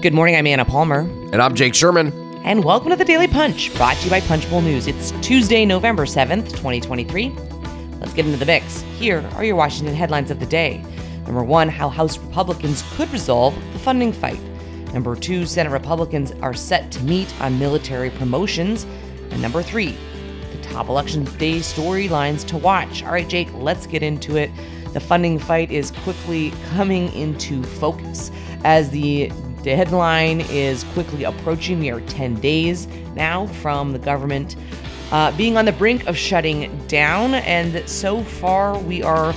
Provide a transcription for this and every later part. Good morning, I'm Anna Palmer. And I'm Jake Sherman. And welcome to the Daily Punch, brought to you by Punchbowl News. It's Tuesday, November 7th, 2023. Let's get into the mix. Here are your Washington headlines of the day. Number one, how House Republicans could resolve the funding fight. Number two, Senate Republicans are set to meet on military promotions. And number three, the top election day storylines to watch. All right, Jake, let's get into it. The funding fight is quickly coming into focus as the deadline is quickly approaching. We are 10 days now from the government being on the brink of shutting down. And so far, we are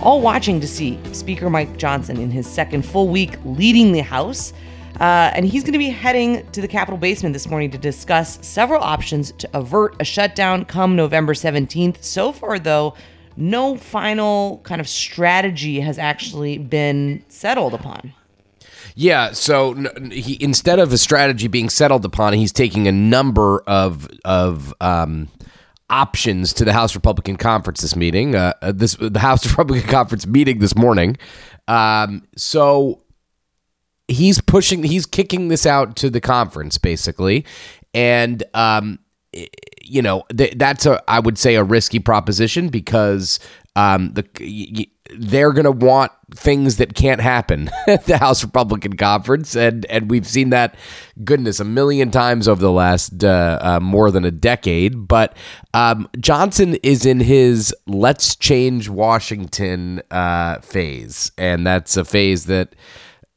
all watching to see Speaker Mike Johnson in his second full week leading the House. And he's going to be heading to the Capitol basement this morning to discuss several options to avert a shutdown come November 17th. So far, though, no final kind of strategy has actually been settled upon. Yeah, so he, instead of a strategy being settled upon, he's taking a number of options to the House Republican Conference the House Republican Conference meeting this morning. So he's kicking this out to the conference basically, and that's I would say a risky proposition because they're going to want things that can't happen at the House Republican Conference. And we've seen that, goodness, a million times over the last more than a decade. But Johnson is in his let's change Washington phase. And that's a phase that,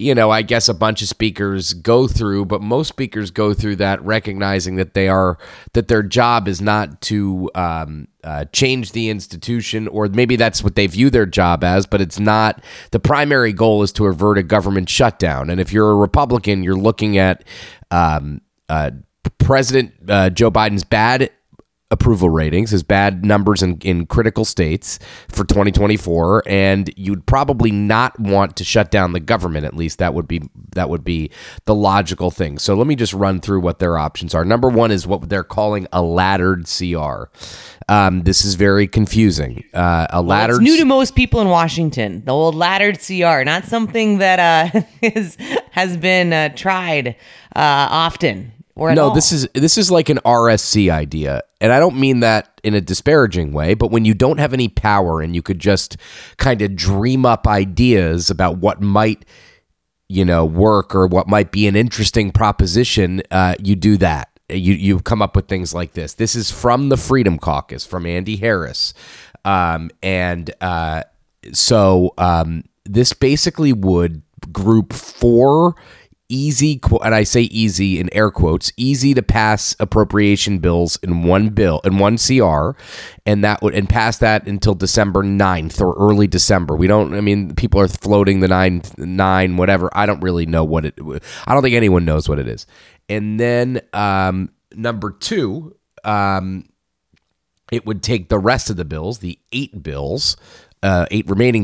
I guess a bunch of speakers go through, but most speakers go through that recognizing that their job is not to change the institution, or maybe that's what they view their job as, but it's not. The primary goal is to avert a government shutdown. And if you're a Republican, you're looking at President Joe Biden's bad approval ratings, his bad numbers in critical states for 2024, and you'd probably not want to shut down the government. At least that would be the logical thing. So let me just run through what their options are. Number one is what they're calling a laddered CR. This is very confusing. It's new to most people in Washington. The old laddered CR, not something that has been tried often. No, this is like an RSC idea, and I don't mean that in a disparaging way, but when you don't have any power and you could just kind of dream up ideas about what might, work or what might be an interesting proposition, you do that. You come up with things like this. This is from the Freedom Caucus, from Andy Harris, and this basically would group four easy, and I say easy in air quotes, easy to pass appropriation bills in one CR, and that would pass that until December 9th or early December. People are floating the 9 whatever. I don't really know what it. I don't think anyone knows what it is. And then number two, it would take the rest of the bills, the eight remaining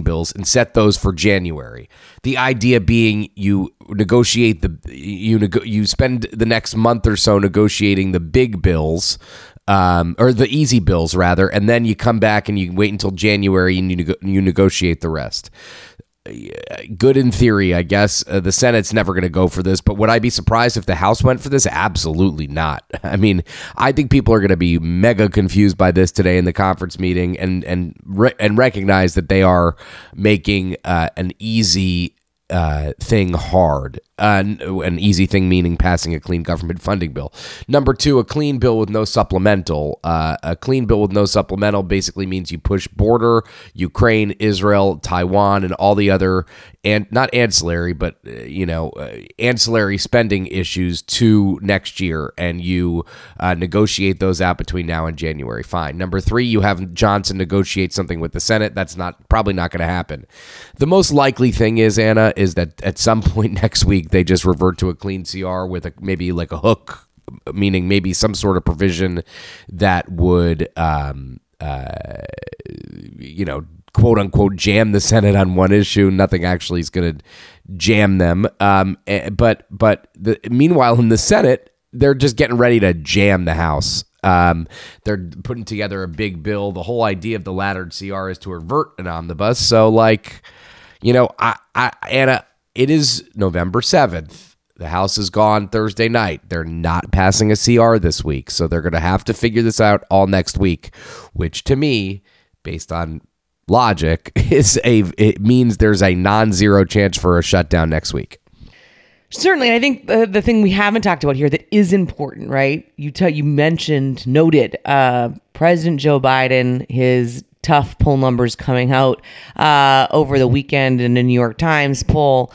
bills, and set those for January. The idea being you negotiate you spend the next month or so negotiating the big bills, or the easy bills rather, and then you come back and you wait until January and you negotiate the rest. Good in theory, I guess. The Senate's never going to go for this, but would I be surprised if the House went for this? Absolutely not. I think people are going to be mega confused by this today in the conference meeting and recognize that they are making an easy thing hard. An easy thing meaning passing a clean government funding bill. Number two, a clean bill with no supplemental. A clean bill with no supplemental basically means you push border, Ukraine, Israel, Taiwan, and all the other, and not ancillary, but ancillary spending issues to next year, and you negotiate those out between now and January. Fine. Number three, you have Johnson negotiate something with the Senate. That's probably not going to happen. The most likely thing is, Anna, is that at some point next week, they just revert to a clean CR with maybe like a hook, meaning maybe some sort of provision that would, quote unquote, jam the Senate on one issue. Nothing actually is going to jam them. But meanwhile, in the Senate, they're just getting ready to jam the House. They're putting together a big bill. The whole idea of the laddered CR is to avert an omnibus. So, Anna, it is November 7th. The House is gone Thursday night. They're not passing a CR this week, so they're going to have to figure this out all next week, which to me, based on logic, it means there's a non-zero chance for a shutdown next week. Certainly, and I think the thing we haven't talked about here that is important, right? You mentioned, noted, President Joe Biden, his tough poll numbers coming out over the weekend in the New York Times poll.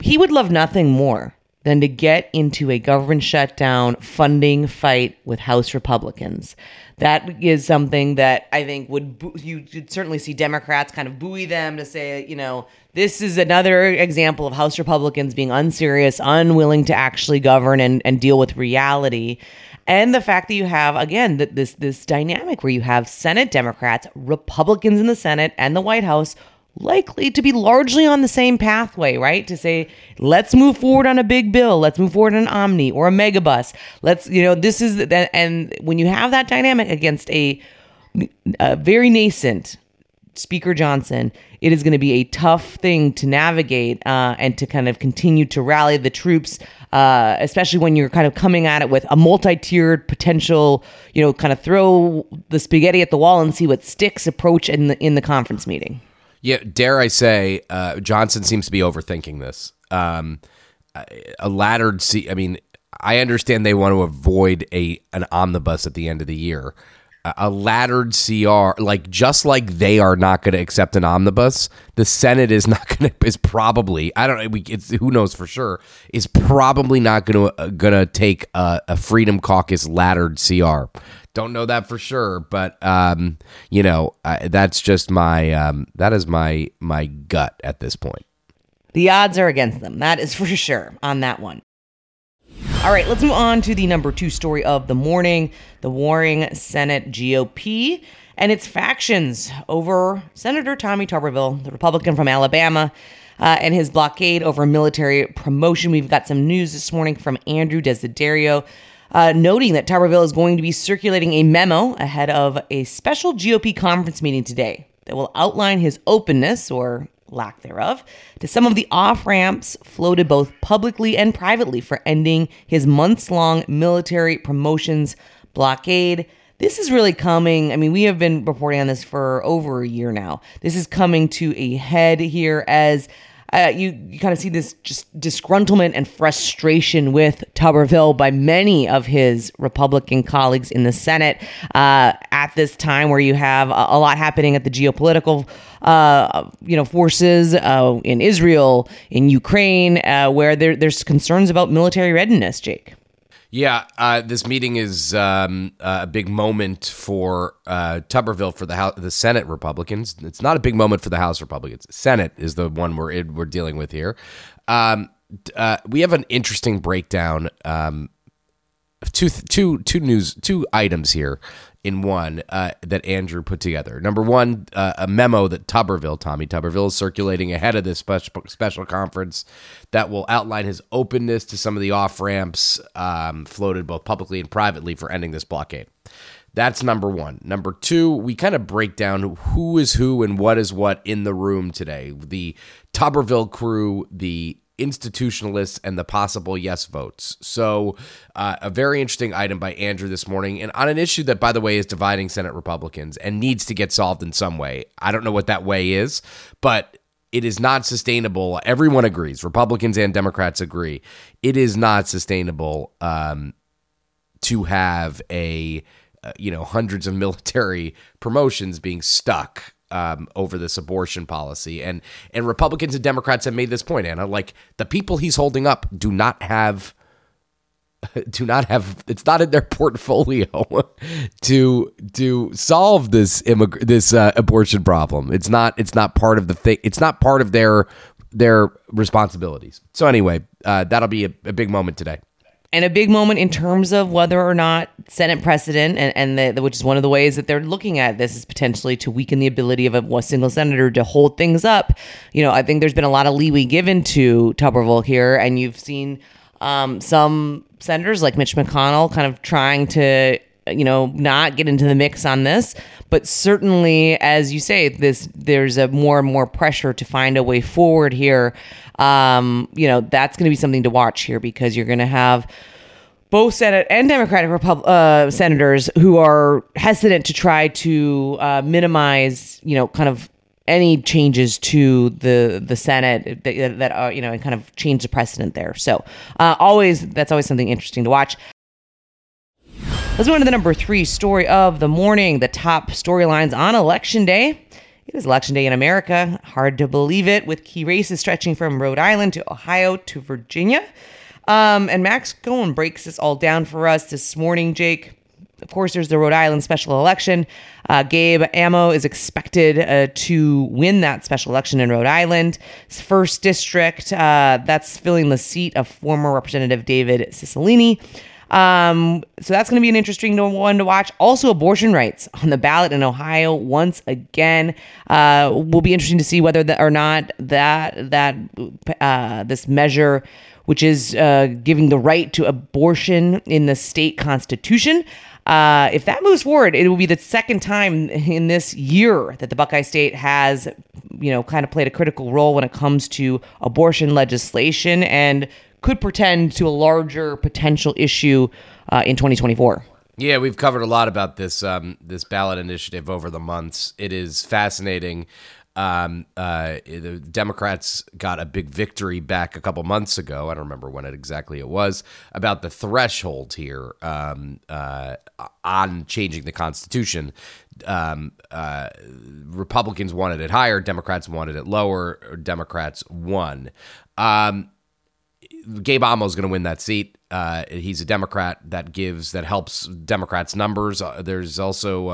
He would love nothing more than to get into a government shutdown funding fight with House Republicans. That is something that I think you'd certainly see Democrats kind of buoy them to say, you know, this is another example of House Republicans being unserious, unwilling to actually govern and deal with reality. And the fact that you have, again, this dynamic where you have Senate Democrats, Republicans in the Senate and the White House likely to be largely on the same pathway, right? To say, let's move forward on a big bill. Let's move forward on an omni or a megabus. And when you have that dynamic against a very nascent Speaker Johnson, it is going to be a tough thing to navigate and to kind of continue to rally the troops, especially when you're kind of coming at it with a multi-tiered potential, you know, kind of throw the spaghetti at the wall and see what sticks approach in the conference meeting. Yeah, dare I say, Johnson seems to be overthinking this. A laddered seat. I mean, I understand they want to avoid an omnibus at the end of the year. A laddered CR, just like they are not going to accept an omnibus, the Senate is not going to is probably I don't know. It's who knows for sure is probably not going to take a Freedom Caucus laddered CR. Don't know that for sure, but that's just my that is my gut at this point. The odds are against them. That is for sure on that one. All right, let's move on to the number 2 story of the morning, the warring Senate GOP and its factions over Senator Tommy Tuberville, the Republican from Alabama, and his blockade over military promotion. We've got some news this morning from Andrew Desiderio, noting that Tuberville is going to be circulating a memo ahead of a special GOP conference meeting today that will outline his openness, or lack thereof, to some of the off-ramps floated both publicly and privately for ending his months-long military promotions blockade. This is really coming, I mean, we have been reporting on this for over a year now. This is coming to a head here as you kind of see this just disgruntlement and frustration with Tuberville by many of his Republican colleagues in the Senate at this time, where you have a lot happening at the geopolitical forces in Israel, in Ukraine, where there's concerns about military readiness, Jake. Yeah, this meeting is a big moment for Tuberville, for the Senate Republicans. It's not a big moment for the House Republicans. Senate is the one we're dealing with here. We have an interesting breakdown of two items here in one that Andrew put together. Number one, a memo that Tommy Tuberville is circulating ahead of this special conference that will outline his openness to some of the off-ramps floated both publicly and privately for ending this blockade. That's number one. Number two, we kind of break down who is who and what is what in the room today. The Tuberville crew, the institutionalists, and the possible yes votes. So a very interesting item by Andrew this morning, and on an issue that, by the way, is dividing Senate Republicans and needs to get solved in some way. I don't know what that way is, but it is not sustainable. Everyone agrees. Republicans and Democrats agree. It is not sustainable to have hundreds of military promotions being stuck over this abortion policy. And Republicans and Democrats have made this point, Anna, the people he's holding up do not have, it's not in their portfolio to solve this abortion problem. It's not part of the thing. It's not part of their responsibilities. So anyway, that'll be a big moment today. And a big moment in terms of whether or not Senate precedent, and which is one of the ways that they're looking at this, is potentially to weaken the ability of a single senator to hold things up. You know, I think there's been a lot of leeway given to Tuberville here, and you've seen some senators like Mitch McConnell kind of trying to, not get into the mix on this. But certainly, as you say, there's a more and more pressure to find a way forward here You know, that's going to be something to watch here, because you're going to have both Senate and Democratic senators who are hesitant to try to minimize, you know, kind of any changes to the Senate that are, you know, and kind of change the precedent there. So that's always something interesting to watch. Let's move on to the number 3 story of the morning, the top storylines on Election Day. It is Election Day in America. Hard to believe it, with key races stretching from Rhode Island to Ohio to Virginia. And Max Cohen breaks this all down for us this morning, Jake. Of course, there's the Rhode Island special election. Gabe Amo is expected to win that special election in Rhode Island. His first district, that's filling the seat of former Representative David Cicilline. So that's going to be an interesting one to watch. Also, abortion rights on the ballot in Ohio once again. Will be interesting to see whether or not that this measure, which is giving the right to abortion in the state constitution, if that moves forward, it will be the second time in this year that the Buckeye State has, you know, kind of played a critical role when it comes to abortion legislation, and could pretend to a larger potential issue in 2024. Yeah, we've covered a lot about this this ballot initiative over the months. It is fascinating. The Democrats got a big victory back a couple months ago. I don't remember when it was about the threshold here on changing the Constitution. Republicans wanted it higher. Democrats wanted it lower. Democrats won. Gabe Amo is going to win that seat. He's a Democrat. That helps Democrats' numbers. There's also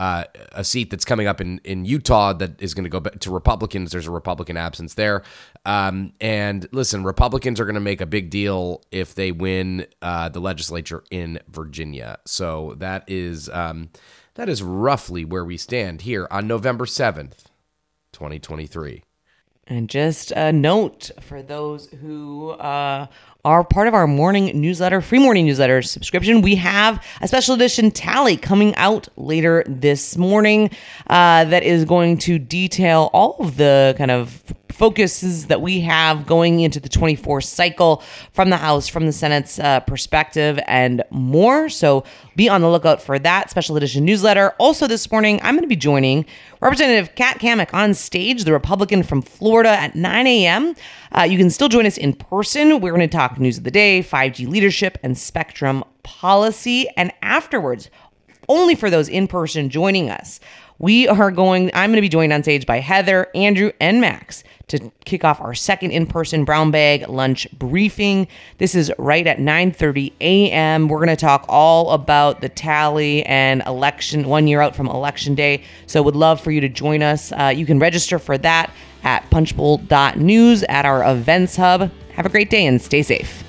a seat that's coming up in Utah that is going to go back to Republicans. There's a Republican absence there. And listen, Republicans are going to make a big deal if they win the legislature in Virginia. So that is roughly where we stand here on November 7th, 2023. And just a note for those who are part of our morning newsletter, free morning newsletter subscription, we have a special edition tally coming out later this morning that is going to detail all of the kind of focuses that we have going into the 24th cycle from the House, from the Senate's perspective, and more. So be on the lookout for that special edition newsletter. Also this morning, I'm going to be joining Representative Kat Cammack on stage, the Republican from Florida, at 9 a.m. You can still join us in person. We're going to talk news of the day, 5G leadership, and spectrum policy. And afterwards, only for those in person joining us, I'm going to be joined on stage by Heather, Andrew, and Max to kick off our second in-person brown bag lunch briefing. This is right at 9:30 a.m. We're going to talk all about the tally and election, 1 year out from Election Day. So would love for you to join us. You can register for that at punchbowl.news at our events hub. Have a great day and stay safe.